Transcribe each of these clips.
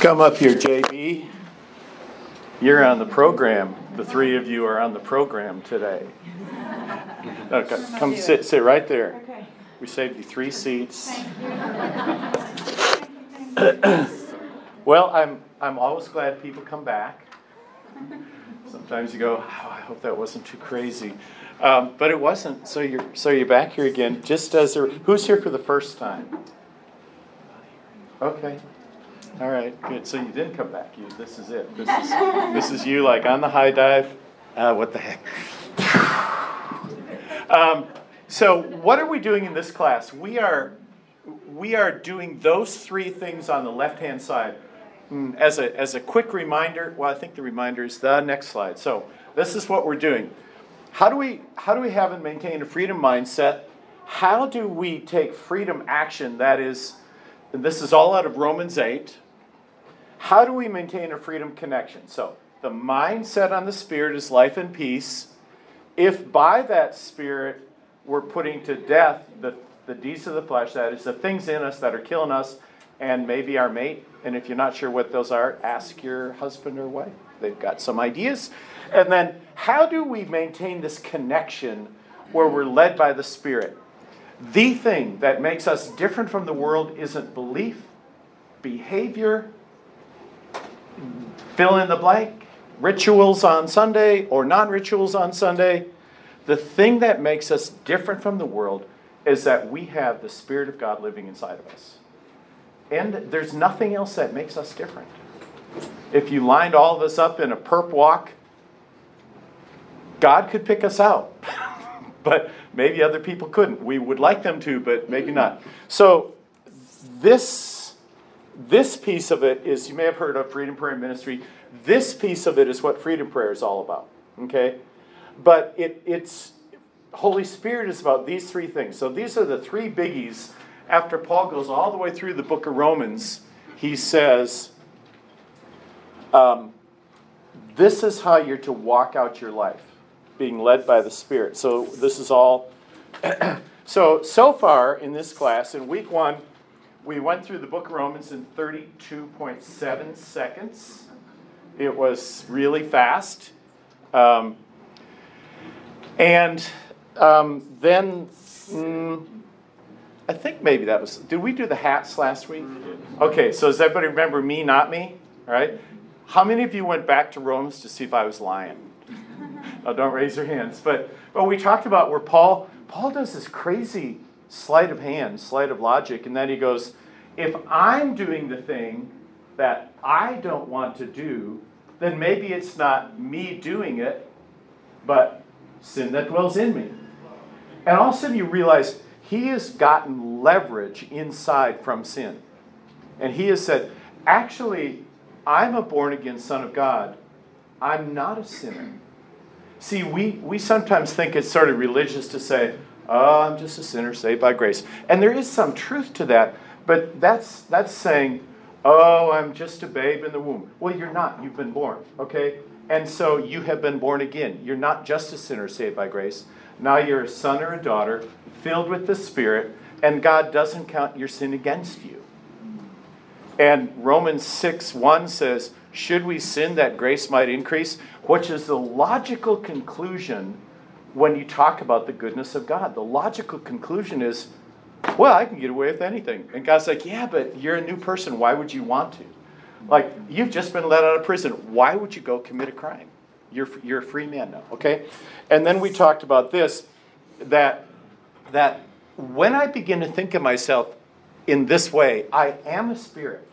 Come up here, JB. You're on the program. The three of you are on the program today. Okay, come sit right there. Okay. We saved you three seats. Well, I'm always glad people come back. Sometimes you go, oh, I hope that wasn't too crazy, but it wasn't. So you're back here again. Just as who's here for the first time? Okay. All right, good. So you did come back. This is it. This is you, like on the high dive. What the heck? So what are we doing in this class? We are doing those three things on the left-hand side. As a quick reminder, well, I think the reminder is the next slide. So this is what we're doing. How do we have and maintain a freedom mindset? How do we take freedom action? That is, and this is all out of Romans 8. How do we maintain a freedom connection? So, the mindset on the Spirit is life and peace. If by that Spirit we're putting to death the deeds of the flesh, that is the things in us that are killing us, and maybe our mate, and if you're not sure what those are, ask your husband or wife. They've got some ideas. And then, how do we maintain this connection where we're led by the Spirit? The thing that makes us different from the world isn't belief, behavior, fill in the blank, rituals on Sunday or non-rituals on Sunday. The thing that makes us different from the world is that we have the Spirit of God living inside of us. And there's nothing else that makes us different. If you lined all of us up in a perp walk, God could pick us out. But maybe other people couldn't. We would like them to, but maybe not. So this piece of it is, you may have heard of Freedom Prayer Ministry. This piece of it is what Freedom Prayer is all about. Okay? But it's Holy Spirit is about these three things. So these are the three biggies. After Paul goes all the way through the book of Romans, he says, this is how you're to walk out your life. Being led by the Spirit. So this is all. So far in this class, in week one, we went through the book of Romans in 32.7 seconds. It was really fast. I think maybe that was, did we do the hats last week? Okay, so does everybody remember me, not me? All right. How many of you went back to Romans to see if I was lying? Oh, don't raise your hands. But we talked about where Paul does this crazy sleight of hand, sleight of logic, and then he goes, if I'm doing the thing that I don't want to do, then maybe it's not me doing it, but sin that dwells in me. And all of a sudden you realize he has gotten leverage inside from sin. And he has said, actually, I'm a born-again son of God. I'm not a sinner. See, we sometimes think it's sort of religious to say, oh, I'm just a sinner saved by grace. And there is some truth to that, but that's saying, oh, I'm just a babe in the womb. Well, you're not. You've been born, okay? And so you have been born again. You're not just a sinner saved by grace. Now you're a son or a daughter filled with the Spirit, and God doesn't count your sin against you. And Romans 6:1 says, should we sin that grace might increase? Which is the logical conclusion when you talk about the goodness of God. The logical conclusion is, well, I can get away with anything. And God's like, yeah, but you're a new person. Why would you want to? Like, you've just been let out of prison. Why would you go commit a crime? You're a free man now, okay? And then we talked about this, that when I begin to think of myself in this way, I am a spirit.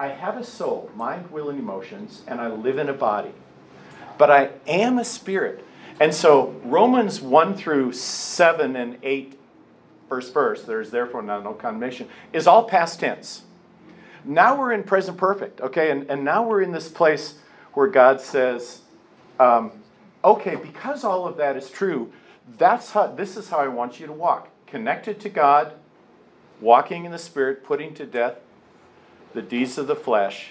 I have a soul, mind, will, and emotions, and I live in a body. But I am a spirit. And so Romans 1 through 7 and 8, first verse, there is therefore now no condemnation, is all past tense. Now we're in present perfect, okay? And now we're in this place where God says, okay, because all of that is true, this is how I want you to walk. Connected to God, walking in the Spirit, putting to death the deeds of the flesh,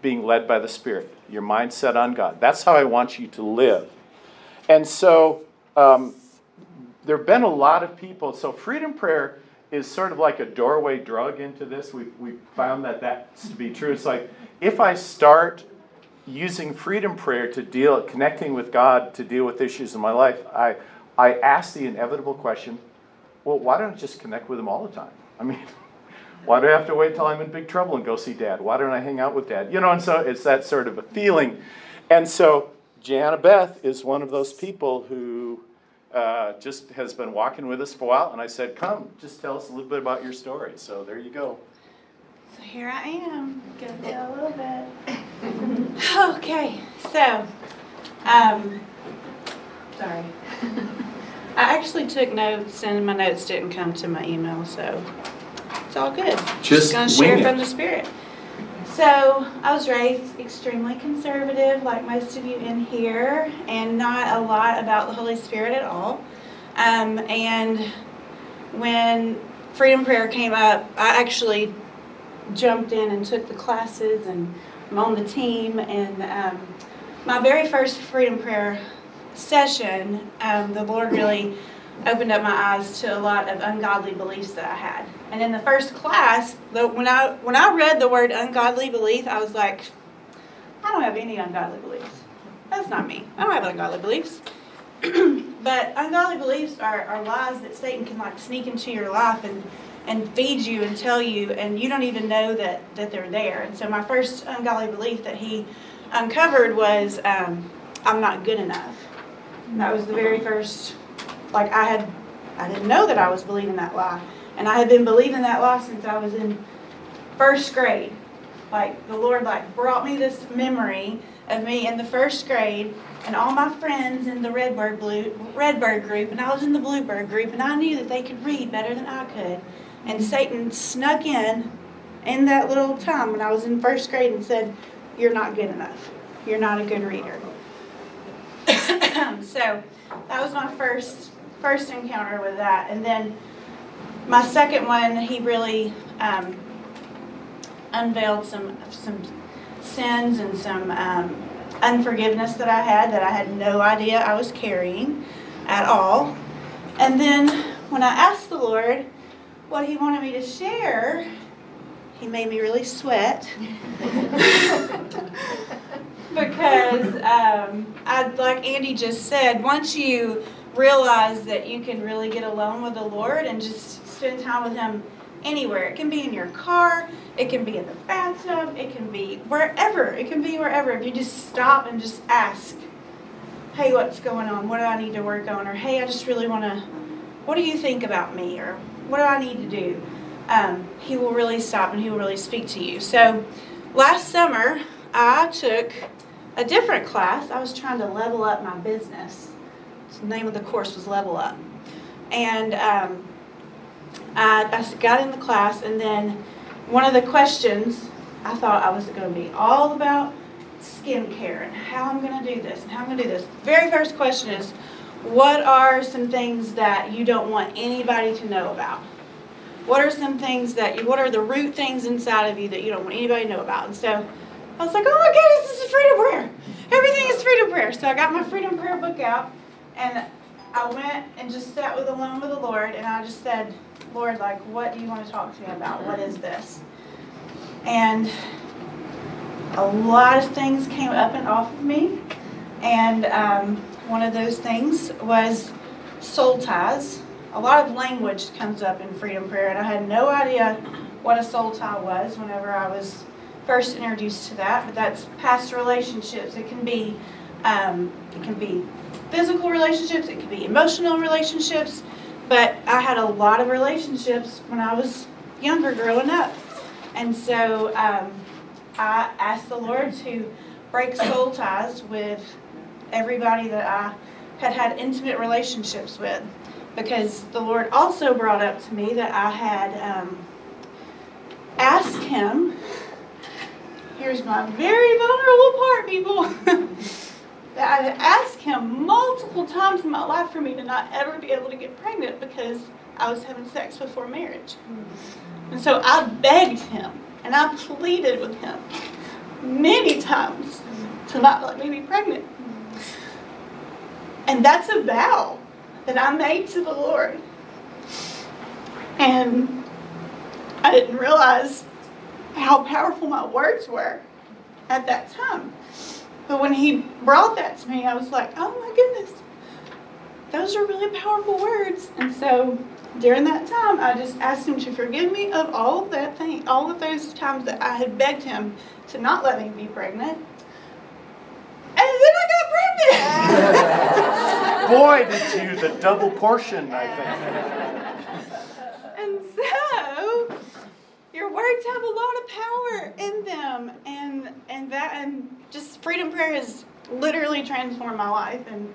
being led by the Spirit, your mind set on God. That's how I want you to live. And so there have been a lot of people. So Freedom Prayer is sort of like a doorway drug into this. We've found that that's to be true. It's like, if I start using freedom prayer to deal, connecting with God to deal with issues in my life, I ask the inevitable question, well, why don't I just connect with him all the time? I mean, why do I have to wait till I'm in big trouble and go see Dad? Why don't I hang out with Dad? You know, and so it's that sort of a feeling. And so Jana Beth is one of those people who just has been walking with us for a while. And I said, come, just tell us a little bit about your story. So there you go. So here I am. Gonna tell a little bit. Okay, so, sorry. I actually took notes, and my notes didn't come to my email, so it's all good. Just going to share it from the Spirit. So I was raised extremely conservative, like most of you in here, and not a lot about the Holy Spirit at all. And when Freedom Prayer came up, I actually jumped in and took the classes, and I'm on the team. And my very first Freedom Prayer session, the Lord really opened up my eyes to a lot of ungodly beliefs that I had. And in the first class, when I read the word ungodly belief, I was like, I don't have any ungodly beliefs. That's not me. I don't have ungodly beliefs. But ungodly beliefs are lies that Satan can like sneak into your life and feed you and tell you, and you don't even know that they're there. And so my first ungodly belief that he uncovered was I'm not good enough. And that was the very first, like I didn't know that I was believing that lie. And I had been believing that lie since I was in first grade. Like the Lord like brought me this memory of me in the first grade and all my friends in the Redbird group, and I was in the Bluebird group, and I knew that they could read better than I could. And Satan snuck in that little time when I was in first grade and said, you're not good enough. You're not a good reader. So that was my first encounter with that. And then my second one, he really unveiled some sins and some unforgiveness that I had no idea I was carrying at all. And then when I asked the Lord what he wanted me to share, he made me really sweat. Because like Andy just said, once you realize that you can really get alone with the Lord and just spend time with him anywhere. It can be in your car. It can be in the bathtub. It can be wherever. If you just stop and just ask, hey, what's going on? What do I need to work on? Or, hey, I just really want to, what do you think about me? Or what do I need to do? He will really stop and he will really speak to you. So last summer, I took a different class. I was trying to level up my business. The name of the course was Level Up. And I got in the class, and then one of the questions, I thought I was going to be all about skincare and how I'm going to do this and how I'm going to do this. The very first question is, what are some things that you don't want anybody to know about? What are the root things inside of you that you don't want anybody to know about? And so I was like, oh my goodness, this is freedom prayer. Everything is freedom prayer. So I got my freedom prayer book out, and I went and just sat alone with the Lord, and I just said, Lord, like, what do you want to talk to me about? What is this? And a lot of things came up and off of me, and one of those things was soul ties. A lot of language comes up in freedom prayer, and I had no idea what a soul tie was whenever I was first introduced to that, but that's past relationships. It can be physical relationships, it can be emotional relationships, but I had a lot of relationships when I was younger growing up. And so I asked the Lord to break soul ties with everybody that I had had intimate relationships with, because the Lord also brought up to me that I had asked him, here's my very vulnerable part, people. That I had asked him multiple times in my life for me to not ever be able to get pregnant because I was having sex before marriage. And so I begged him and I pleaded with him many times to not let me be pregnant. And that's a vow that I made to the Lord. And I didn't realize how powerful my words were at that time. But when he brought that to me, I was like, oh my goodness, those are really powerful words. And so during that time, I just asked him to forgive me of all of that thing, all of those times that I had begged him to not let me be pregnant. And then I got pregnant! Boy, did you, the double portion, I think. And so, your words have a lot of power in them. And just Freedom Prayer has literally transformed my life in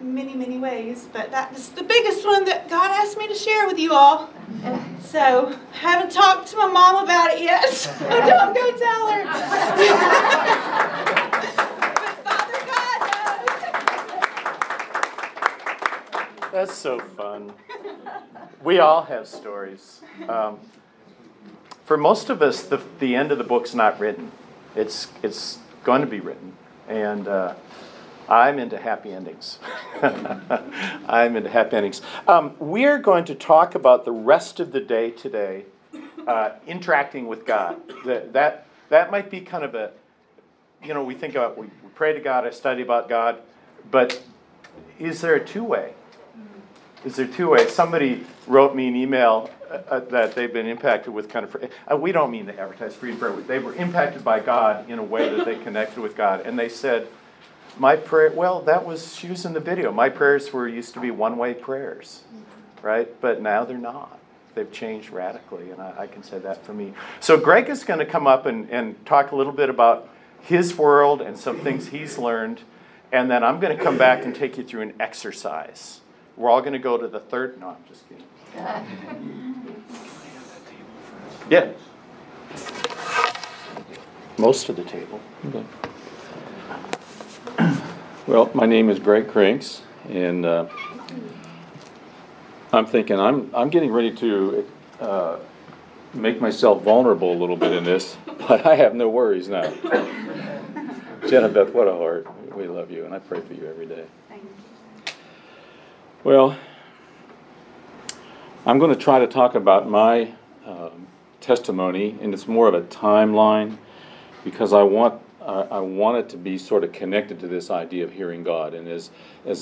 many, many ways. But that is the biggest one that God asked me to share with you all. So I haven't talked to my mom about it yet. So don't go tell her. But Father God knows. That's so fun. We all have stories. For most of us, the end of the book's not written. It's going to be written, and I'm into happy endings. I'm into happy endings. We're going to talk about the rest of the day today, interacting with God. That might be kind of a, we think about, we pray to God, I study about God, but is there a two-way? Is there two ways? Somebody wrote me an email that they've been impacted with kind of... we don't mean to advertise Freedom Prayer. They were impacted by God in a way that they connected with God. And they said, my prayer... she was in the video. My prayers used to be one-way prayers, right? But now they're not. They've changed radically, and I can say that for me. So Greg is going to come up and talk a little bit about his world and some things he's learned. And then I'm going to come back and take you through an exercise. We're all going to go to the third... No, I'm just kidding. Yeah. Most of the table. Okay. Well, my name is Greg Crinks, and I'm thinking I'm getting ready to make myself vulnerable a little bit in this, but I have no worries now. Jana Beth, what a heart. We love you, and I pray for you every day. Thank you. Well, I'm going to try to talk about my testimony, and it's more of a timeline because I want it to be sort of connected to this idea of hearing God. And as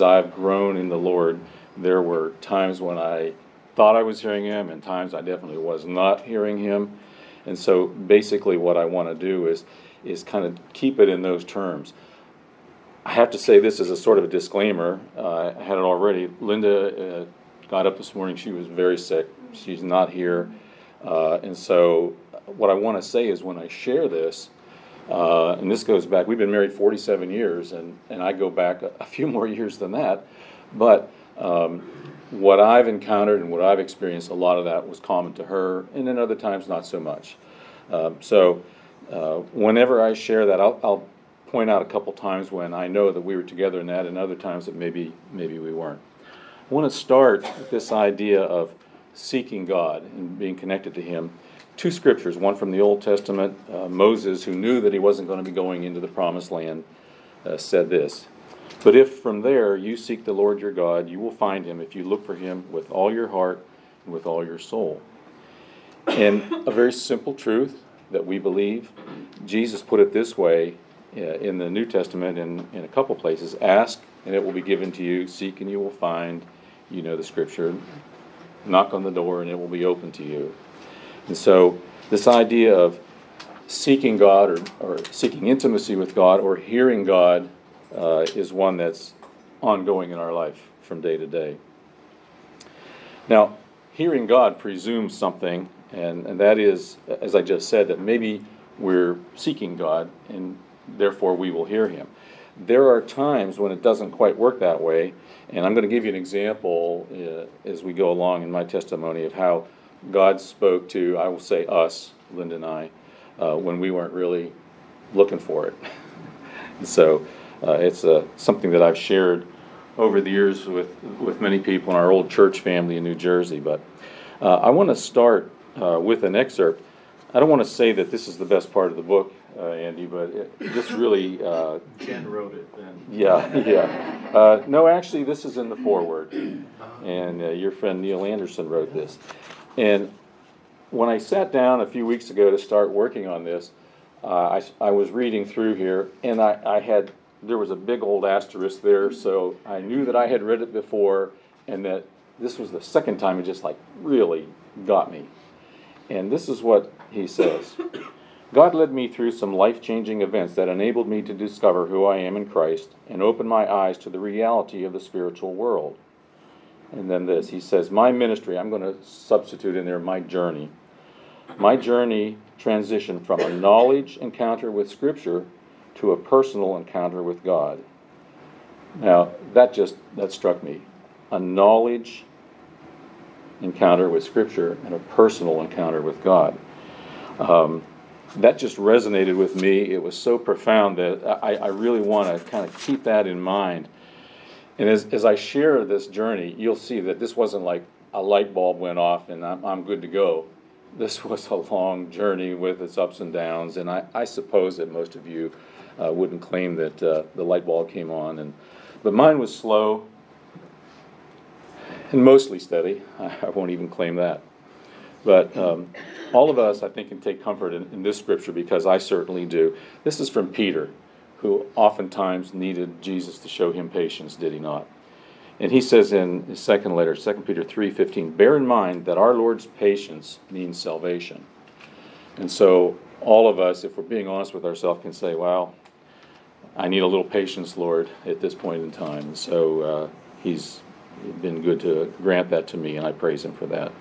I've grown in the Lord, there were times when I thought I was hearing Him, and times I definitely was not hearing Him. And so, basically, what I want to do is kind of keep it in those terms. I have to say this as a sort of a disclaimer. I had it already. Linda got up this morning. She was very sick. She's not here. And so what I want to say is when I share this, and this goes back, we've been married 47 years, and I go back a few more years than that. But what I've encountered and what I've experienced, a lot of that was common to her, and then other times not so much. So whenever I share that, I'll point out a couple times when I know that we were together in that, and other times that maybe we weren't. I want to start with this idea of seeking God and being connected to Him. Two scriptures, one from the Old Testament. Moses, who knew that he wasn't going to be going into the Promised Land, said this, "But if from there you seek the Lord your God, you will find Him if you look for Him with all your heart and with all your soul." And a very simple truth that we believe. Jesus put it this way, in the New Testament, in a couple places, ask and it will be given to you, seek and you will find, the scripture, knock on the door and it will be open to you. And so this idea of seeking God or seeking intimacy with God or hearing God is one that's ongoing in our life from day to day. Now, hearing God presumes something, and that is, as I just said, that maybe we're seeking God and therefore we will hear Him. There are times when it doesn't quite work that way, and I'm going to give you an example as we go along in my testimony of how God spoke to, I will say us, Linda and I, when we weren't really looking for it. So it's something that I've shared over the years with many people in our old church family in New Jersey. But I want to start with an excerpt. I don't want to say that this is the best part of the book, Andy, but this really... Jen wrote it then. Yeah. No, actually, this is in the foreword, and your friend Neil Anderson wrote this. And when I sat down a few weeks ago to start working on this, I was reading through here, and there was a big old asterisk there, so I knew that I had read it before, and that this was the second time it just really got me. And this is what he says. God led me through some life-changing events that enabled me to discover who I am in Christ and opened my eyes to the reality of the spiritual world. And then this, he says, my ministry, I'm going to substitute in there my journey. My journey transitioned from a knowledge encounter with Scripture to a personal encounter with God. Now, that struck me. A knowledge encounter with Scripture and a personal encounter with God. That just resonated with me. It was so profound that I really want to kind of keep that in mind. And as I share this journey, you'll see that this wasn't like a light bulb went off and I'm good to go. This was a long journey with its ups and downs, and I suppose that most of you wouldn't claim that the light bulb came on. But mine was slow and mostly steady. I won't even claim that. But all of us, I think, can take comfort in this scripture, because I certainly do. This is from Peter, who oftentimes needed Jesus to show him patience, did he not? And he says in his second letter, 2 Peter 3:15, bear in mind that our Lord's patience means salvation. And so all of us, if we're being honest with ourselves, can say, well, I need a little patience, Lord, at this point in time. And so he's been good to grant that to me, and I praise him for that.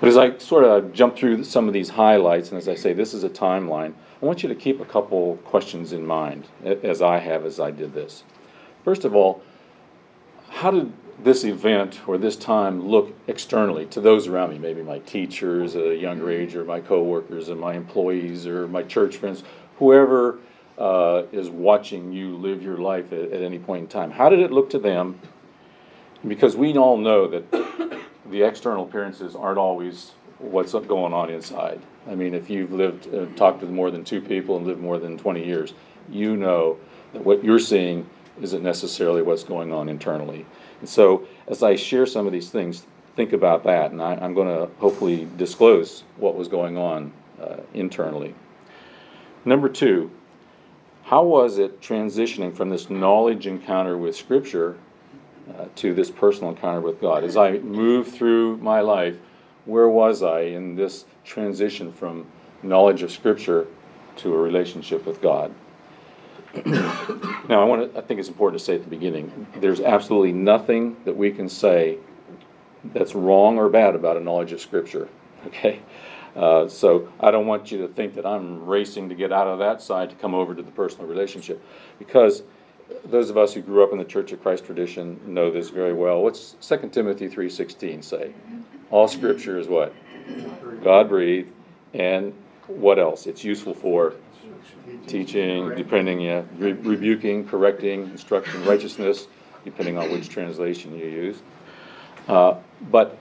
But as I sort of jump through some of these highlights, and as I say, this is a timeline, I want you to keep a couple questions in mind, as I have as I did this. First of all, how did this event or this time look externally to those around me, maybe my teachers at a younger age, or my coworkers, and my employees, or my church friends, whoever is watching you live your life at any point in time? How did it look to them? Because we all know that the external appearances aren't always what's going on inside. I mean, if you've talked with more than two people and lived more than 20 years, you know that what you're seeing isn't necessarily what's going on internally. And so as I share some of these things, think about that, and I'm going to hopefully disclose what was going on internally. Number two, how was it transitioning from this knowledge encounter with Scripture to this personal encounter with God? As I moved through my life, where was I in this transition from knowledge of Scripture to a relationship with God? Now, I think it's important to say at the beginning, there's absolutely nothing that we can say that's wrong or bad about a knowledge of Scripture, okay? So I don't want you to think that I'm racing to get out of that side to come over to the personal relationship, because those of us who grew up in the Church of Christ tradition know this very well. What's 2 Timothy 3:16 say? All Scripture is what? God-breathed. And what else? It's useful for teaching, depending, rebuking, correcting, instruction, righteousness, depending on which translation you use. But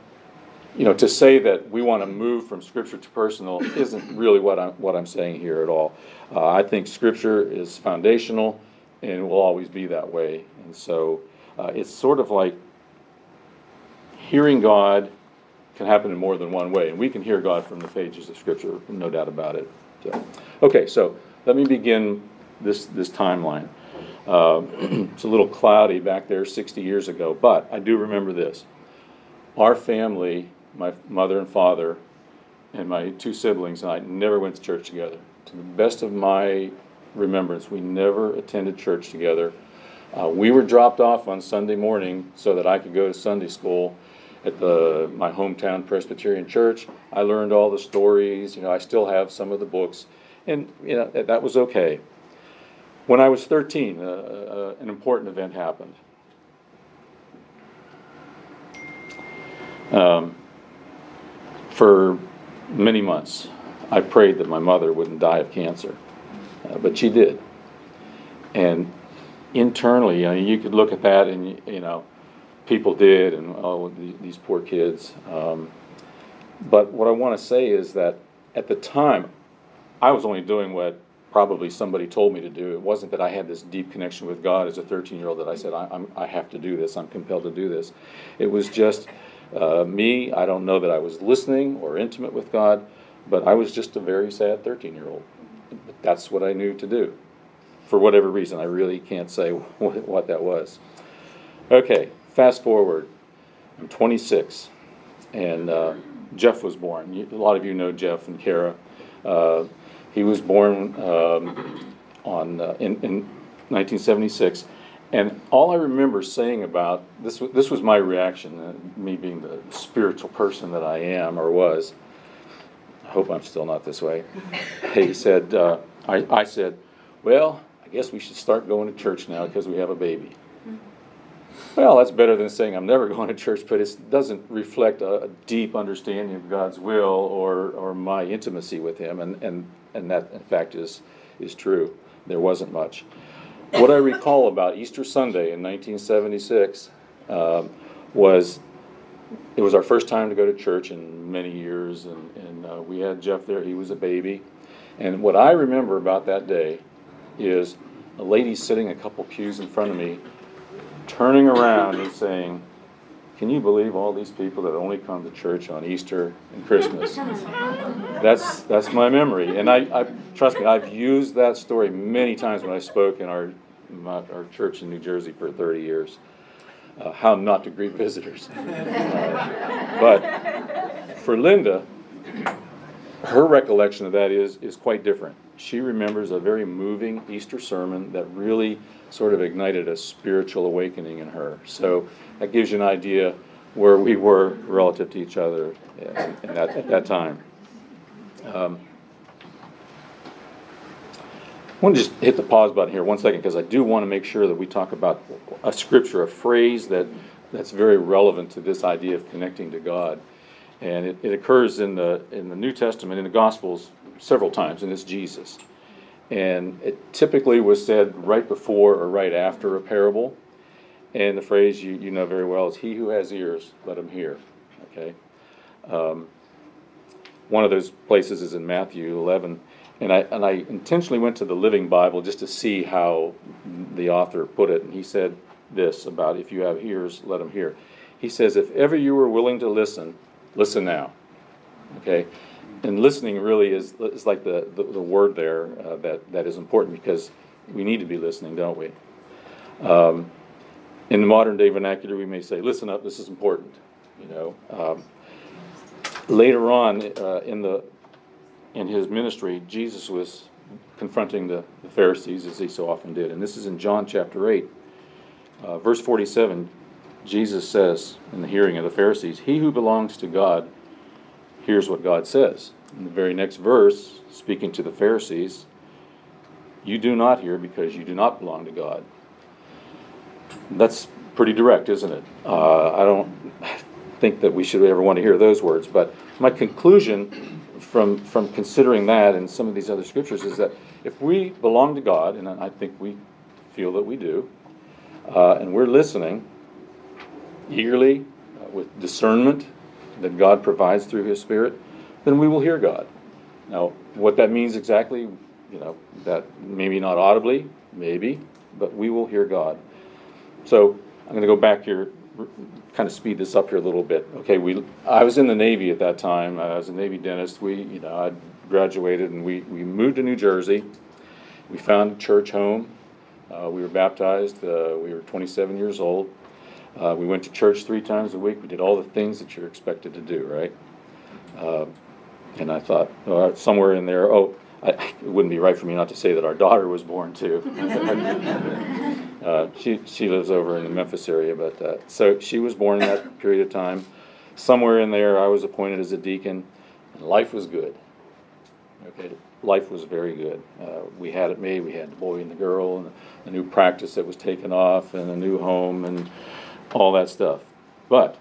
to say that we want to move from Scripture to personal isn't really what I'm saying here at all. I think Scripture is foundational, and it will always be that way. And so it's sort of like hearing God can happen in more than one way, and we can hear God from the pages of Scripture, no doubt about it. So let me begin this timeline. It's a little cloudy back there 60 years ago, but I do remember this. Our family, my mother and father, and my two siblings and I never went to church together. To the best of my remembrance, we never attended church together. We were dropped off on Sunday morning so that I could go to Sunday school at my hometown Presbyterian church. I learned all the stories. I still have some of the books. And that was okay. When I was 13, an important event happened. For many months, I prayed that my mother wouldn't die of cancer. But she did. And internally, you could look at that and, people did, and oh, these poor kids. But what I want to say is that at the time, I was only doing what probably somebody told me to do. It wasn't that I had this deep connection with God as a 13-year-old that I said, I have to do this, I'm compelled to do this. It was just Me, I don't know that I was listening or intimate with God, but I was just a very sad 13-year-old. But that's what I knew to do. For whatever reason, I really can't say what that was. Okay, fast forward. I'm 26, and Jeff was born. A lot of you know Jeff and Kara. He was born in 1976, and all I remember saying about this, this was my reaction, me being the spiritual person that I am or was. I hope I'm still not this way. He said, I said, well, I guess we should start going to church now because we have a baby. Well, that's better than saying I'm never going to church, but it doesn't reflect a deep understanding of God's will or my intimacy with Him, and that, in fact, is true. There wasn't much. What I recall about Easter Sunday in 1976 was it was our first time to go to church in many years, and we had Jeff there. He was a baby. And what I remember about that day is a lady sitting a couple pews in front of me turning around and saying, "Can you believe all these people that only come to church on Easter and Christmas?" That's my memory, and I trust me, I've used that story many times when I spoke in our church in New Jersey for 30 years. How not to greet visitors, but for Linda, her recollection of that is quite different. She remembers a very moving Easter sermon that really sort of ignited a spiritual awakening in her. So that gives you an idea where we were relative to each other at that time. I want to just hit the pause button here one second, because I do want to make sure that we talk about a scripture, a phrase that's very relevant to this idea of connecting to God. And it occurs in the New Testament, in the Gospels, several times, and it's Jesus. And it typically was said right before or right after a parable. And the phrase you know very well is, "He who has ears, let him hear." Okay. One of those places is in Matthew 11, and I intentionally went to the Living Bible just to see how the author put it, and he said this about, "If you have ears, let him hear." He says, "If ever you were willing to listen, listen now." Okay? And listening really is like the word there that is important, because we need to be listening, don't we? In the modern day vernacular, we may say, "Listen up, this is important." You know. Later on in his ministry, Jesus was confronting the Pharisees, as he so often did. And this is in John chapter 8, verse 47. Jesus says in the hearing of the Pharisees, "He who belongs to God hears what God says." In the very next verse, speaking to the Pharisees, "You do not hear because you do not belong to God." That's pretty direct, isn't it? I don't think that we should ever want to hear those words, but my conclusion from considering that and some of these other scriptures is that if we belong to God, and I think we feel that we do, and we're listening eagerly, with discernment that God provides through His Spirit, then we will hear God. Now, what that means exactly, that maybe not audibly, maybe, but we will hear God. So I'm going to go back here, kind of speed this up here a little bit. Okay, I was in the Navy at that time. I was a Navy dentist. I graduated, and we moved to New Jersey. We found a church home. We were baptized. We were 27 years old. We went to church 3 times a week. We did all the things that you're expected to do, right? And I thought, somewhere in there, it wouldn't be right for me not to say that our daughter was born too. She lives over in the Memphis area, but so she was born in that period of time. Somewhere in there, I was appointed as a deacon, and life was good. Okay, life was very good. We had it made. We had the boy and the girl, and a new practice that was taken off, and a new home, and all that stuff. But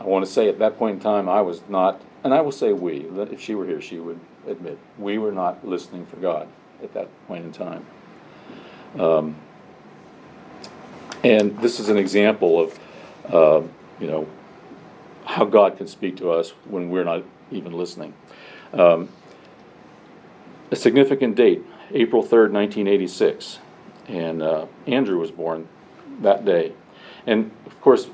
I want to say at that point in time, I was not, and I will say we, if she were here, she would admit, we were not listening for God at that point in time. And this is an example of, how God can speak to us when we're not even listening. A significant date, April 3rd, 1986. And Andrew was born that day. And, of course,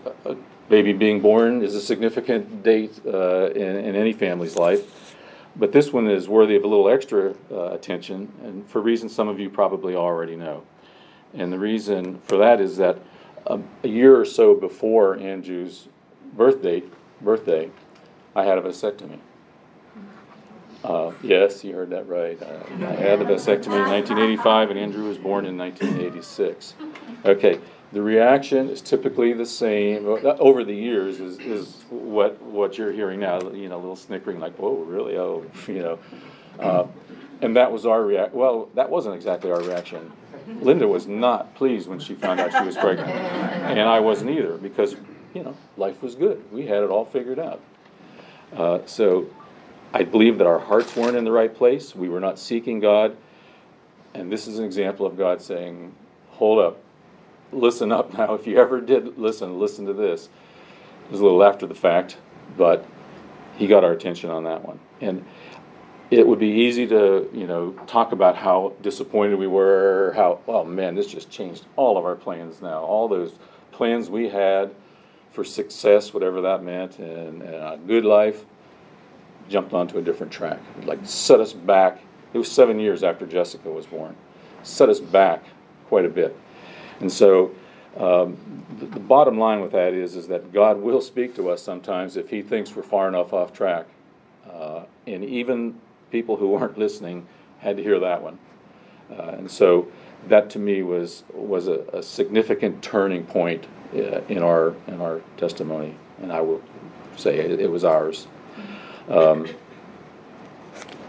Baby being born is a significant date in any family's life, but this one is worthy of a little extra attention, and for reasons some of you probably already know. And the reason for that is that a year or so before Andrew's birthday, I had a vasectomy. Yes, you heard that right. I had a vasectomy in 1985, and Andrew was born in 1986. Okay, the reaction is typically the same over the years. Is what you're hearing now? You know, a little snickering, like, "Whoa, really? Oh, you know." And that was our reaction. Well, that wasn't exactly our reaction. Linda was not pleased when she found out she was pregnant, and I wasn't either, because you know life was good. We had it all figured out. So. I believe that our hearts weren't in the right place. We were not seeking God. And this is an example of God saying, hold up, listen up now. If you ever did listen to this. It was a little after the fact, but he got our attention on that one. And it would be easy to, talk about how disappointed we were, how, oh man, this just changed all of our plans now. All those plans we had for success, whatever that meant, and a good life, jumped onto a different track. Like, set us back. It was 7 years after Jessica was born. Set us back quite a bit. And so the bottom line with that is that God will speak to us sometimes if he thinks we're far enough off track. And even people who weren't listening had to hear that one. And so that to me was a significant turning point in our testimony. And I will say it was ours.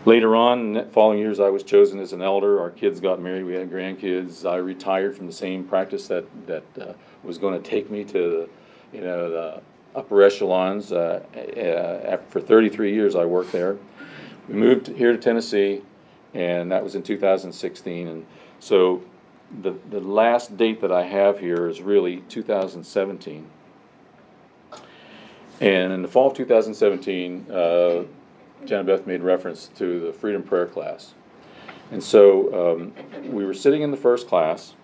Later on, in the following years, I was chosen as an elder. Our kids got married. We had grandkids. I retired from the same practice that was going to take me to the upper echelons. For 33 years, I worked there. We moved here to Tennessee, and that was in 2016. And so the last date that I have here is really 2017. And in the fall of 2017, Jana Beth made reference to the Freedom Prayer class. And so we were sitting in the first class,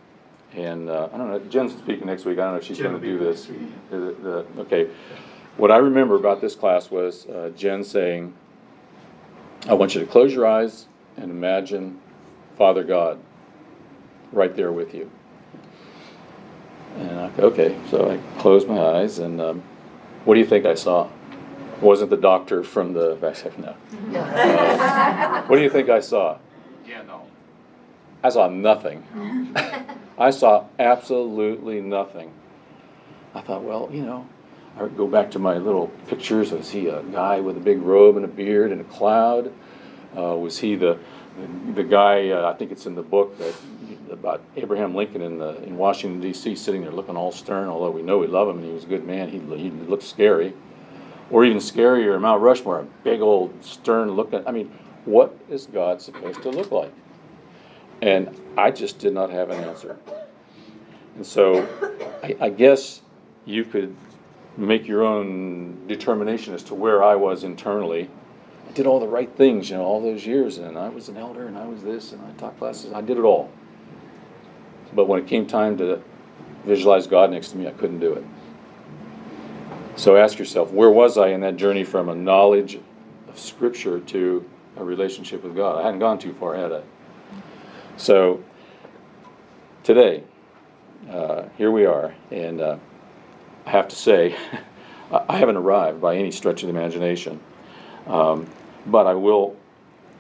and I don't know, Jen's speaking next week. I don't know if she's going to do this. Okay. What I remember about this class was Jen saying, I want you to close your eyes and imagine Father God right there with you. And I go, okay. So I closed my eyes, and... what do you think I saw? It wasn't the doctor from the vaccine, no. What do you think I saw? Yeah, no. I saw nothing. I saw absolutely nothing. I thought, well, I would go back to my little pictures. I see a guy with a big robe and a beard and a cloud. Was he the guy, I think it's in the book about Abraham Lincoln in Washington, D.C., sitting there looking all stern, although we know we love him and he was a good man. He looked scary. Or even scarier, Mount Rushmore, a big old stern look. I mean, what is God supposed to look like? And I just did not have an answer. And so I guess you could make your own determination as to where I was internally. I did all the right things, all those years, and I was an elder, and I was this, and I taught classes. I did it all. But when it came time to visualize God next to me, I couldn't do it. So ask yourself, where was I in that journey from a knowledge of Scripture to a relationship with God? I hadn't gone too far, had I? So today, here we are, and I have to say, I haven't arrived by any stretch of the imagination. But I will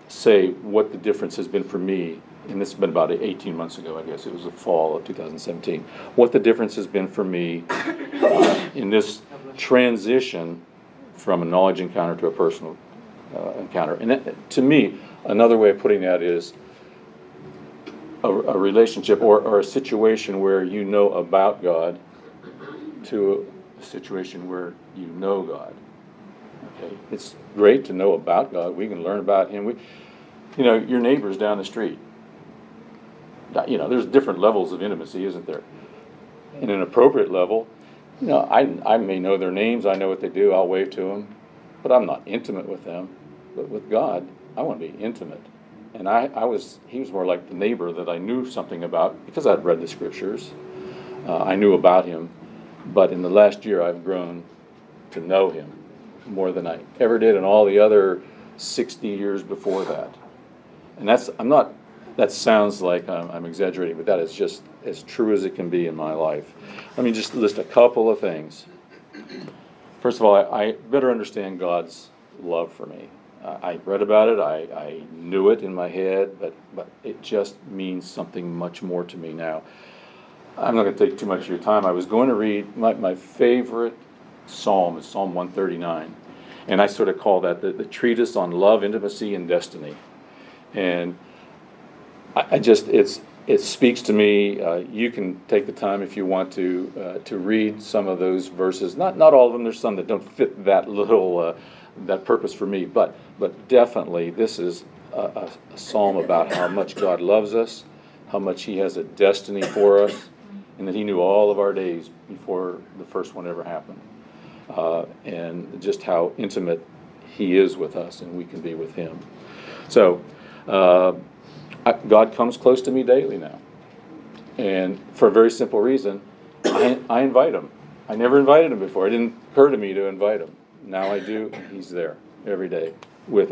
say what the difference has been for me, and this has been about 18 months ago, I guess. It was the fall of 2017. What the difference has been for me in this transition from a knowledge encounter to a personal encounter. And that, to me, another way of putting that is a relationship or a situation where you know about God to a situation where you know God. Okay. It's great to know about God. We can learn about him. Your neighbors down the street. There's different levels of intimacy, isn't there? And an appropriate level, I may know their names. I know what they do. I'll wave to them. But I'm not intimate with them. But with God, I want to be intimate. And he was more like the neighbor that I knew something about because I'd read the Scriptures. I knew about him. But in the last year, I've grown to know him more than I ever did in all the other 60 years before that. And that sounds like I'm exaggerating, but that is just as true as it can be in my life. Let me just list a couple of things. First of all, I better understand God's love for me. I read about it, I knew it in my head, but it just means something much more to me now. I'm not going to take too much of your time. I was going to read my favorite psalm, is Psalm 139, and I sort of call that the treatise on love, intimacy, and destiny. And it speaks to me. You can take the time if you want to read some of those verses. Not all of them. There's some that don't fit that little that purpose for me. But definitely this is a psalm about how much God loves us, how much He has a destiny for us, and that He knew all of our days before the first one ever happened, and just how intimate He is with us and we can be with Him. So. God comes close to me daily now, and for a very simple reason, I invite Him. I never invited Him before. It didn't occur to me to invite Him. Now I do, and He's there every day, with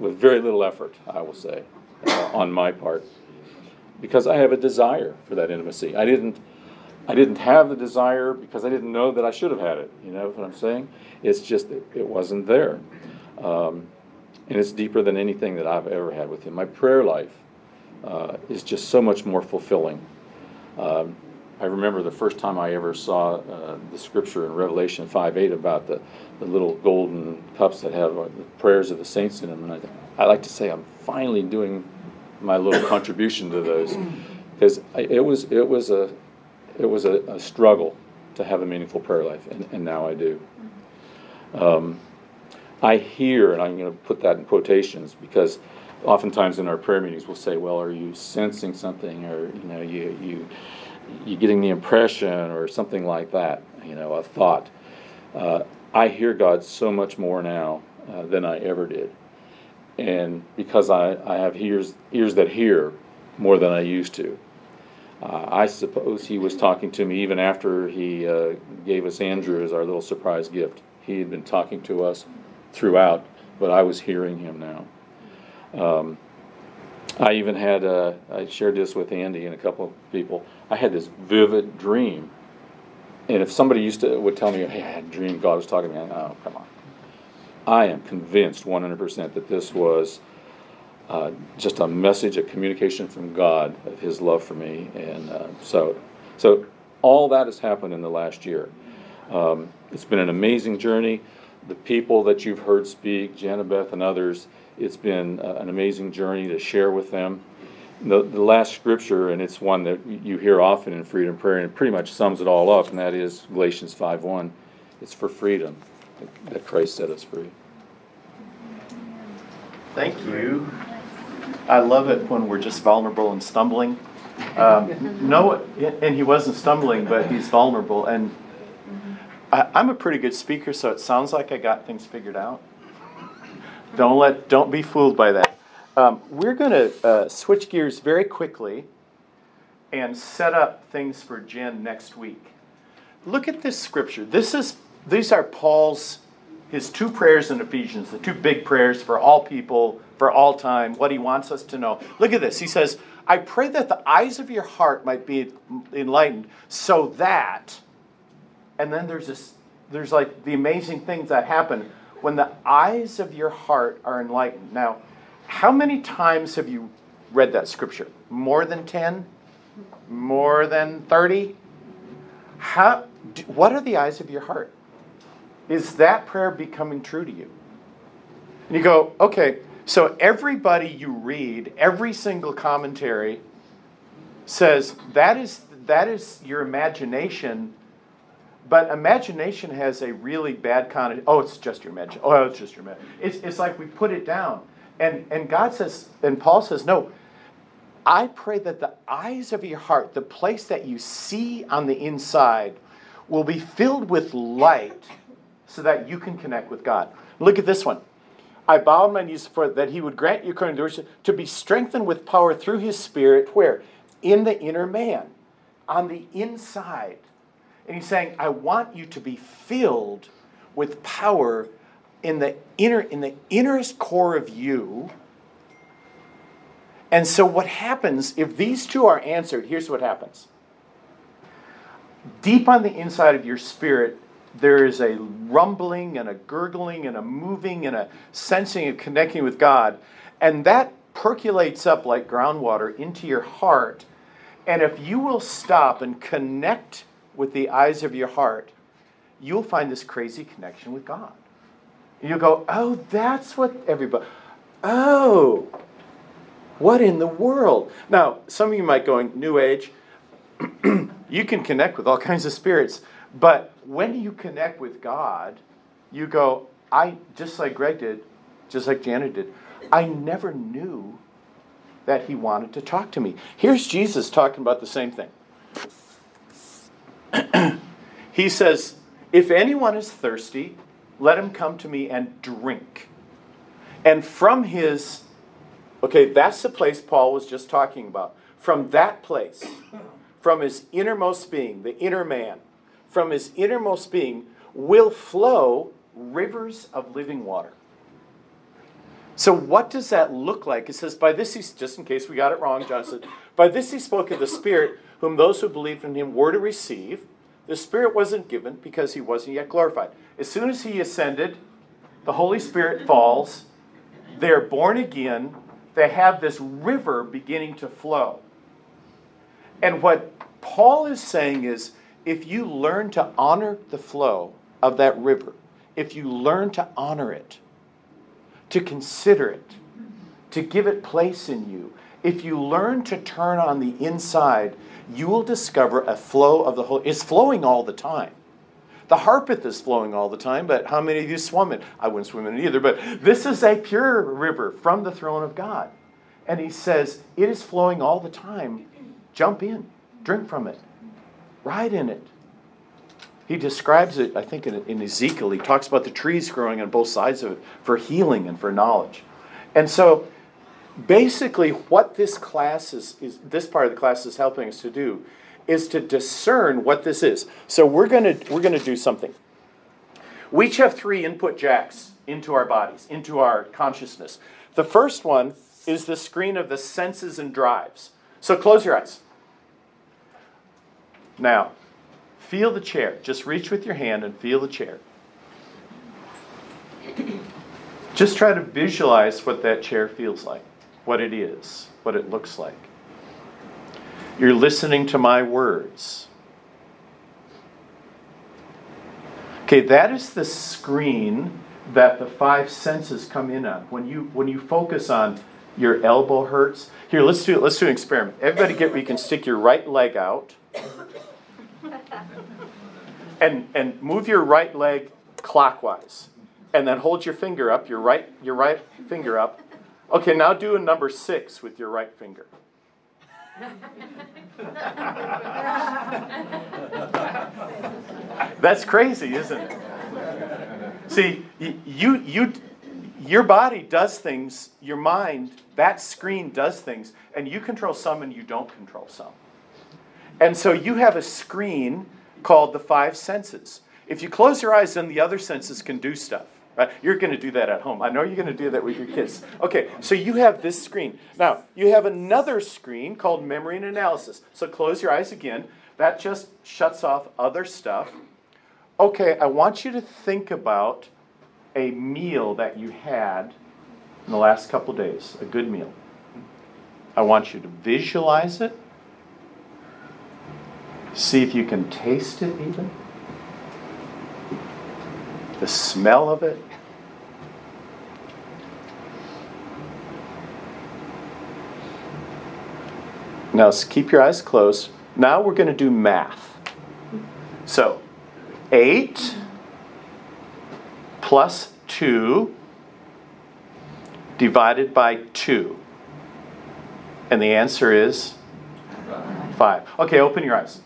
very little effort, I will say, on my part, because I have a desire for that intimacy. I didn't have the desire because I didn't know that I should have had it. You know what I'm saying? It's just that it wasn't there. And it's deeper than anything that I've ever had with Him. My prayer life is just so much more fulfilling. I remember the first time I ever saw the scripture in Revelation 5:8 about the little golden cups that have the prayers of the saints in them. And I like to say I'm finally doing my little contribution to those, because it was a struggle to have a meaningful prayer life, and now I do. I hear, and I'm going to put that in quotations, because oftentimes in our prayer meetings we'll say, "Well, are you sensing something?" Or you getting the impression, or something like that. You know, a thought. I hear God so much more now than I ever did, and because I have ears that hear more than I used to. I suppose He was talking to me even after He gave us Andrew as our little surprise gift. He had been talking to us throughout, but I was hearing Him now. I even had, I shared this with Andy and a couple of people, I had this vivid dream, and if somebody would tell me, "Hey, I had a dream God was talking to me," oh, come on. I am convinced 100% that this was just a message, a communication from God of His love for me, and so all that has happened in the last year. It's been an amazing journey. The people that you've heard speak, Jana Beth and others, it's been an amazing journey to share with them. The last scripture, and it's one that you hear often in Freedom Prayer, and it pretty much sums it all up, and that is Galatians 5:1. It's for freedom that Christ set us free. Thank you. I love it when we're just vulnerable and stumbling. And He wasn't stumbling, but He's vulnerable, and I'm a pretty good speaker, so it sounds like I got things figured out. Don't be fooled by that. We're going to switch gears very quickly and set up things for Jen next week. Look at this scripture. These are Paul's, his two prayers in Ephesians, the two big prayers for all people, for all time, what he wants us to know. Look at this. He says, "I pray that the eyes of your heart might be enlightened, so that..." And then there's like the amazing things that happen when the eyes of your heart are enlightened. Now, how many times have you read that scripture? More than 10? More than 30? What are the eyes of your heart? Is that prayer becoming true to you? And you go, okay, so everybody you read, every single commentary says that is your imagination. But imagination has a really bad connotation. Oh, it's just your imagination. Oh, it's just your imagination. It's like we put it down. And God says, and Paul says, no, I pray that the eyes of your heart, the place that you see on the inside, will be filled with light so that you can connect with God. Look at this one. I bowed my knees for that He would grant you according to his riches to be strengthened with power through His Spirit. Where? In the inner man. On the inside. And he's saying, I want you to be filled with power in the innerest core of you. And so what happens, if these two are answered, here's what happens. Deep on the inside of your spirit, there is a rumbling and a gurgling and a moving and a sensing and connecting with God. And that percolates up like groundwater into your heart. And if you will stop and connect with the eyes of your heart, you'll find this crazy connection with God. You'll go, oh, that's what everybody... Oh, what in the world? Now, some of you might go, New Age, you can connect with all kinds of spirits. But when you connect with God, you go, I, just like Greg did, just like Jana did, I never knew that he wanted to talk to me. Here's Jesus talking about the same thing. He says, if anyone is thirsty, let him come to me and drink. And from his, okay, that's the place Paul was just talking about. From that place, from his innermost being, the inner man, from his innermost being will flow rivers of living water. So what does that look like? It says, by this he, just in case we got it wrong, John says, by this he spoke of the Spirit, whom those who believed in him were to receive. The Spirit wasn't given because he wasn't yet glorified. As soon as he ascended, the Holy Spirit falls. They're born again. They have this river beginning to flow. And what Paul is saying is, if you learn to honor the flow of that river, if you learn to honor it, to consider it, to give it place in you, if you learn to turn on the inside, you will discover a flow of the Holy. It's flowing all the time. The Harpeth is flowing all the time, but how many of you swim it? I wouldn't swim in it either, but this is a pure river from the throne of God. And he says, it is flowing all the time. Jump in, drink from it. Right in it. He describes it, I think, in Ezekiel. He talks about the trees growing on both sides of it for healing and for knowledge. And so basically what this class is this part of the class is helping us to do is to discern what this is. So we're gonna do something. We each have three input jacks into our bodies, into our consciousness. The first one is the screen of the senses and drives. So close your eyes. Now, feel the chair. Just reach with your hand and feel the chair. Just try to visualize what that chair feels like, what it is, what it looks like. You're listening to my words. Okay, that is the screen that the five senses come in on. When you focus on your elbow hurts. Here, let's do an experiment. Everybody get where you can stick your right leg out. And move your right leg clockwise. And then hold your finger up, your right finger up. Okay, now do a number 6 with your right finger. That's crazy, isn't it? See, your body does things, your mind, that screen does things, and you control some and you don't control some. And so you have a screen called the five senses. If you close your eyes, then the other senses can do stuff. Right? You're going to do that at home. I know you're going to do that with your kids. Okay, so you have this screen. Now, you have another screen called memory and analysis. So close your eyes again. That just shuts off other stuff. Okay, I want you to think about a meal that you had in the last couple days, a good meal. I want you to visualize it. See if you can taste it even. The smell of it. Now keep your eyes closed. Now we're going to do math. So 8 plus 2 divided by 2. And the answer is 5. Okay, open your eyes.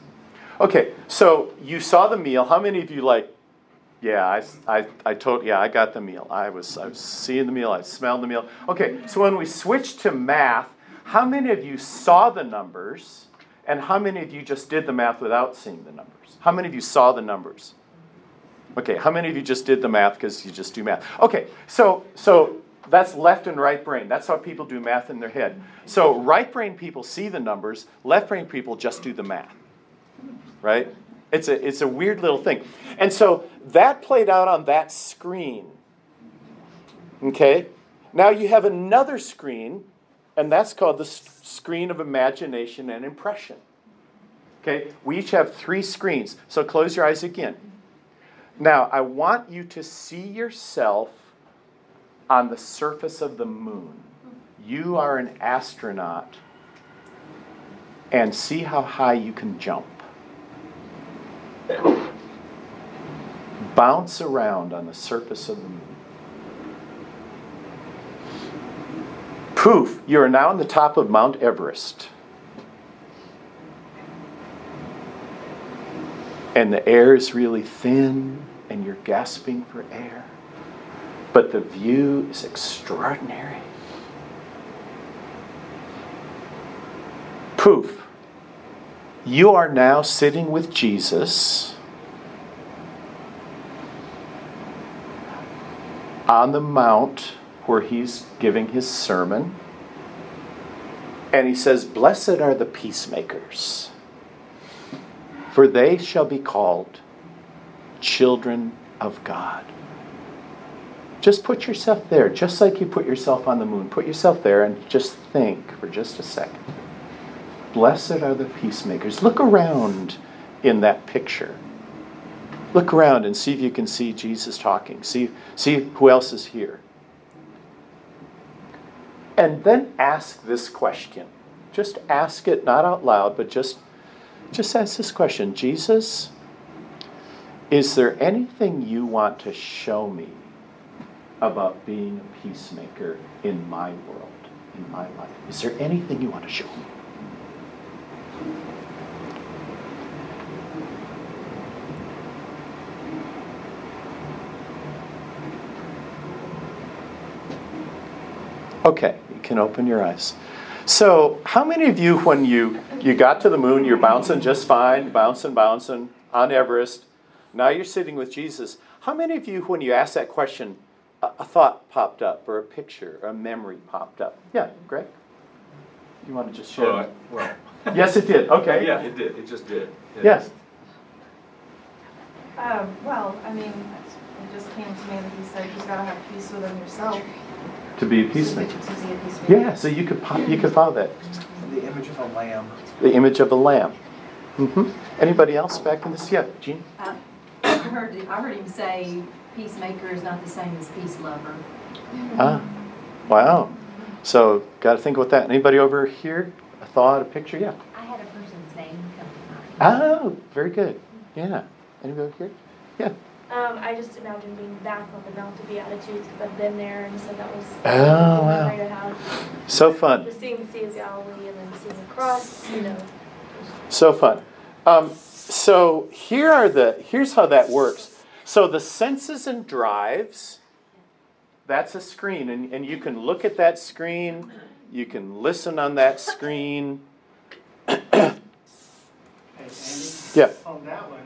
Okay, so you saw the meal. How many of you I got the meal. I was seeing the meal. I smelled the meal. Okay, so when we switch to math, how many of you saw the numbers And how many of you just did the math without seeing the numbers? How many of you saw the numbers? Okay, how many of you just did the math because you just do math? Okay, so that's left and right brain. That's how people do math in their head. So right brain people see the numbers. Left brain people just do the math, right? It's a weird little thing. And so that played out on that screen, okay? Now you have another screen, and that's called the screen of imagination and impression, okay? We each have three screens, so close your eyes again. Now, I want you to see yourself on the surface of the moon. You are an astronaut, and see how high you can jump. Bounce around on the surface of the moon. Poof, you are now on the top of Mount Everest. And the air is really thin, and you're gasping for air. But the view is extraordinary. Poof. You are now sitting with Jesus on the mount where he's giving his sermon. And he says, "Blessed are the peacemakers, for they shall be called children of God." Just put yourself there, just like you put yourself on the moon. Put yourself there and just think for just a second. Blessed are the peacemakers. Look around in that picture. Look around and see if you can see Jesus talking. See who else is here. And then ask this question. Just ask it, not out loud, but just ask this question. Jesus, is there anything you want to show me about being a peacemaker in my world, in my life? Is there anything you want to show me? Okay, you can open your eyes. So how many of you, when you got to the moon, you're bouncing just fine, bouncing on Everest. Now you're sitting with Jesus. How many of you, when you asked that question, a thought popped up, or a picture, or a memory popped up? Yeah, Greg? You want to just share? Well. Yes, it did. Okay. Yeah, it did. It just did. Yes. Well, I mean, it just came to me that he said you've got to have peace within yourself. To be a peacemaker. Yeah, so you could follow that. The image of a lamb. The image of a lamb. Mm-hmm. Anybody else back in this? Yeah, Jean? I heard him say peacemaker is not the same as peace lover. Ah, wow. So, got to think about that. Anybody over here? A thought, a picture? Yeah. I had a person's name come to mind. Oh, very good. Yeah. Anybody over here? Yeah. I just imagined being back on the Mount of Beatitudes because I've been there, and so that was right out. So fun. Just seeing the Sea of Galilee and then seeing the cross, you know. So fun. So here's how that works. So the senses and drives, that's a screen, and you can look at that screen, you can listen on that screen. Hey, Andy, yeah. On that one,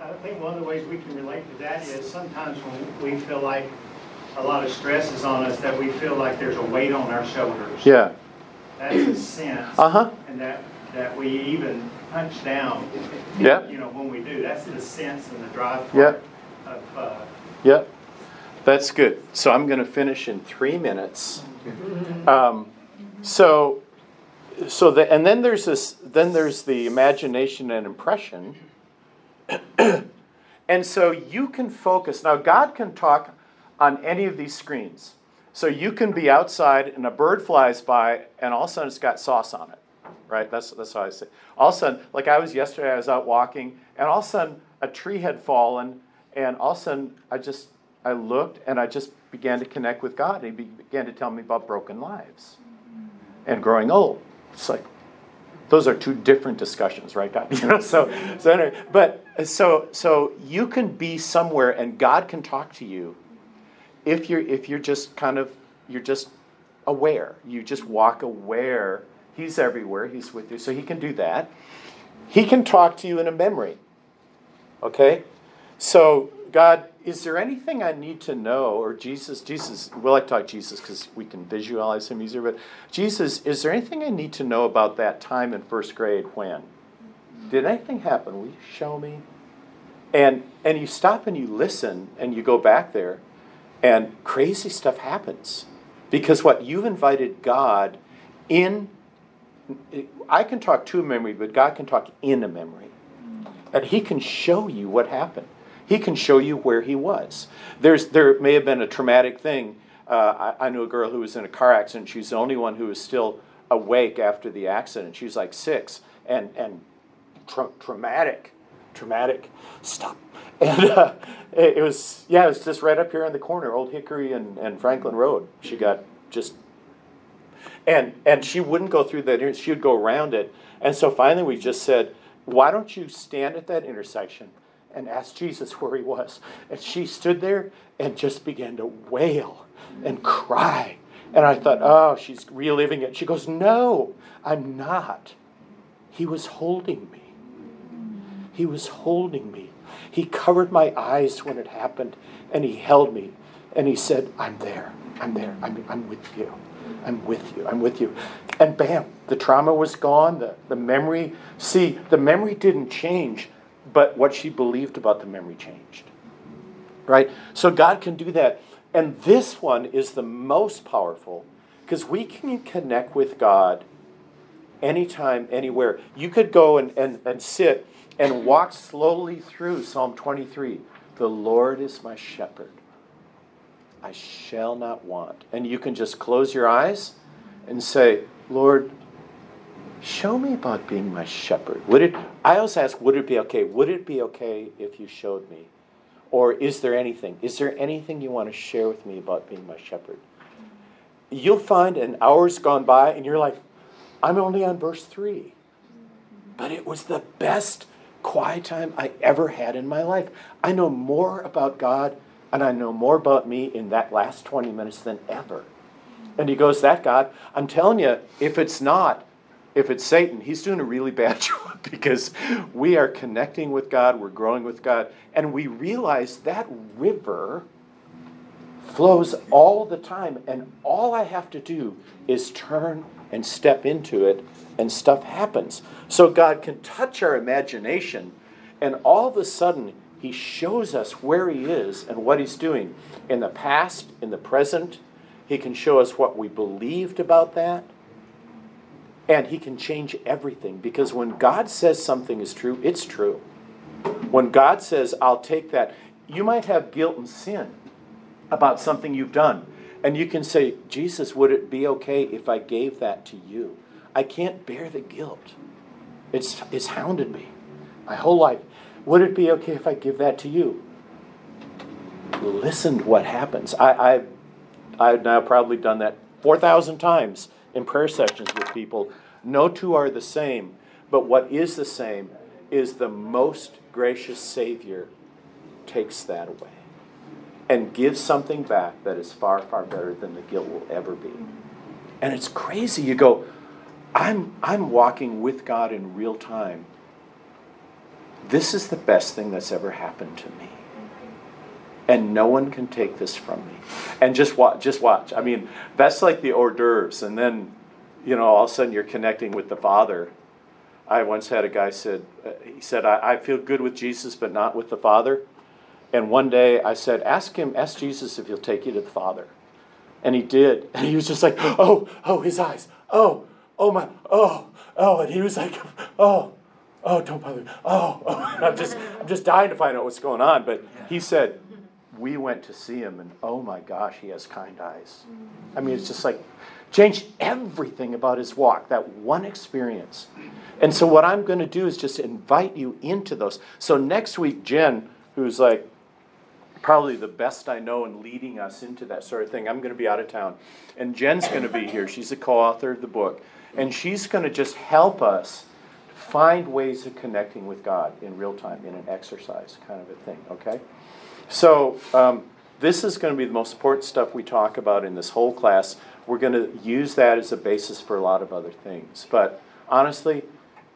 I think one of the ways we can relate to that is sometimes when we feel like a lot of stress is on us, that we feel like there's a weight on our shoulders. Yeah. That's a sense. Uh-huh. And that we even punch down, yep. You know, when we do. That's the sense and the drive part, yep. Of... Yep. That's good. So I'm going to finish in 3 minutes. Then there's the imagination and impression. And so you can focus. Now, God can talk on any of these screens. So you can be outside and a bird flies by and all of a sudden it's got sauce on it, right? That's how I say it. All of a sudden, like yesterday, I was out walking and all of a sudden a tree had fallen and all of a sudden I looked and I just began to connect with God. He began to tell me about broken lives and growing old. It's like, those are two different discussions, right, God? You know, so anyway, but so you can be somewhere and God can talk to you if you're just aware. You just walk aware He's everywhere. He's with you. So he can do that. He can talk to you in a memory. Okay? So, God, is there anything I need to know? Or Jesus, well, I talk Jesus because we can visualize him easier. But Jesus, is there anything I need to know about that time in first grade when? Did anything happen? Will you show me? And you stop and you listen and you go back there and crazy stuff happens. Because what? You've invited God in. I can talk to a memory, but God can talk in a memory. And he can show you what happened. He can show you where he was. There may have been a traumatic thing. I knew a girl who was in a car accident. She was the only one who was still awake after the accident. She was like 6. And traumatic stuff. And it was just right up here in the corner, Old Hickory and Franklin Road. She got just... And she wouldn't go through that. She would go around it. And so finally we just said, why don't you stand at that intersection and ask Jesus where he was? And she stood there and just began to wail and cry. And I thought, oh, she's reliving it. She goes, no, I'm not. He was holding me. He was holding me. He covered my eyes when it happened, and he held me. And he said, I'm there. I'm there. I'm with you. I'm with you. I'm with you. And bam, the trauma was gone. The memory, see, the memory didn't change, but what she believed about the memory changed. Right? So God can do that. And this one is the most powerful because we can connect with God anytime, anywhere. You could go and sit and walk slowly through Psalm 23. The Lord is my shepherd. I shall not want. And you can just close your eyes and say, Lord, show me about being my shepherd. I always ask, would it be okay? Would it be okay if you showed me? Or is there anything? Is there anything you want to share with me about being my shepherd? You'll find an hour's gone by and you're like, I'm only on verse 3. But it was the best quiet time I ever had in my life. I know more about God and I know more about me in that last 20 minutes than ever. And he goes, that God, I'm telling you, if it's Satan, he's doing a really bad job because we are connecting with God, we're growing with God, and we realize that river flows all the time, and all I have to do is turn and step into it, and stuff happens. So God can touch our imagination, and all of a sudden, he shows us where he is and what he's doing. In the past, in the present, he can show us what we believed about that. And he can change everything. Because when God says something is true, it's true. When God says, I'll take that. You might have guilt and sin about something you've done. And you can say, Jesus, would it be okay if I gave that to you? I can't bear the guilt. It's hounded me my whole life. Would it be okay if I give that to you? Listen to what happens. I've now probably done that 4,000 times in prayer sessions with people. No two are the same, but what is the same is the most gracious Savior takes that away and gives something back that is far, far better than the guilt will ever be. And it's crazy. You go, I'm walking with God in real time. This is the best thing that's ever happened to me. And no one can take this from me. And just watch. I mean, that's like the hors d'oeuvres. And then, all of a sudden you're connecting with the Father. I once had a guy he said, I feel good with Jesus, but not with the Father. And one day I said, ask Jesus if he'll take you to the Father. And he did. And he was just like, oh, his eyes. Oh, my, and he was like, oh, don't bother me. Oh, I'm just dying to find out what's going on. But he said, we went to see him, and oh my gosh, he has kind eyes. I mean, it's just like, changed everything about his walk, that one experience. And so what I'm going to do is just invite you into those. So next week, Jen, who's like probably the best I know in leading us into that sort of thing, I'm going to be out of town. And Jen's going to be here. She's the co-author of the book. And she's going to just help us find ways of connecting with God in real time, in an exercise kind of a thing, okay? So this is going to be the most important stuff we talk about in this whole class. we're going to use that as a basis for a lot of other things. But honestly,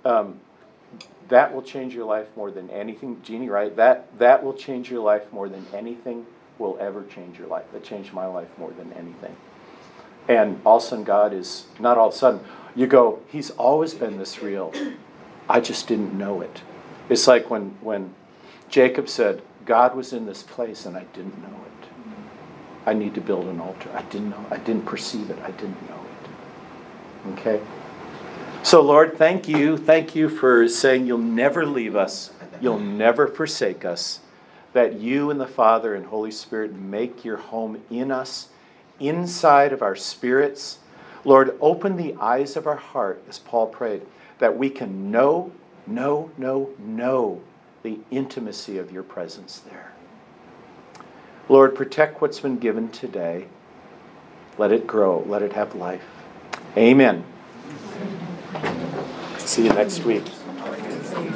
that will change your life more than anything. Jeannie, right? That will change your life more than anything will ever change your life. That changed my life more than anything. And all of a sudden, God is, not all of a sudden, you go, He's always been this real. I just didn't know it. It's like when Jacob said, God was in this place and I didn't know it. I need to build an altar. I didn't know. I didn't perceive it. I didn't know it. Okay? So, Lord, thank you. Thank you for saying you'll never leave us. You'll never forsake us. That you and the Father and Holy Spirit make your home in us, inside of our spirits. Lord, open the eyes of our heart, as Paul prayed, that we can know the intimacy of your presence there. Lord, protect what's been given today. Let it grow. Let it have life. Amen. See you next week.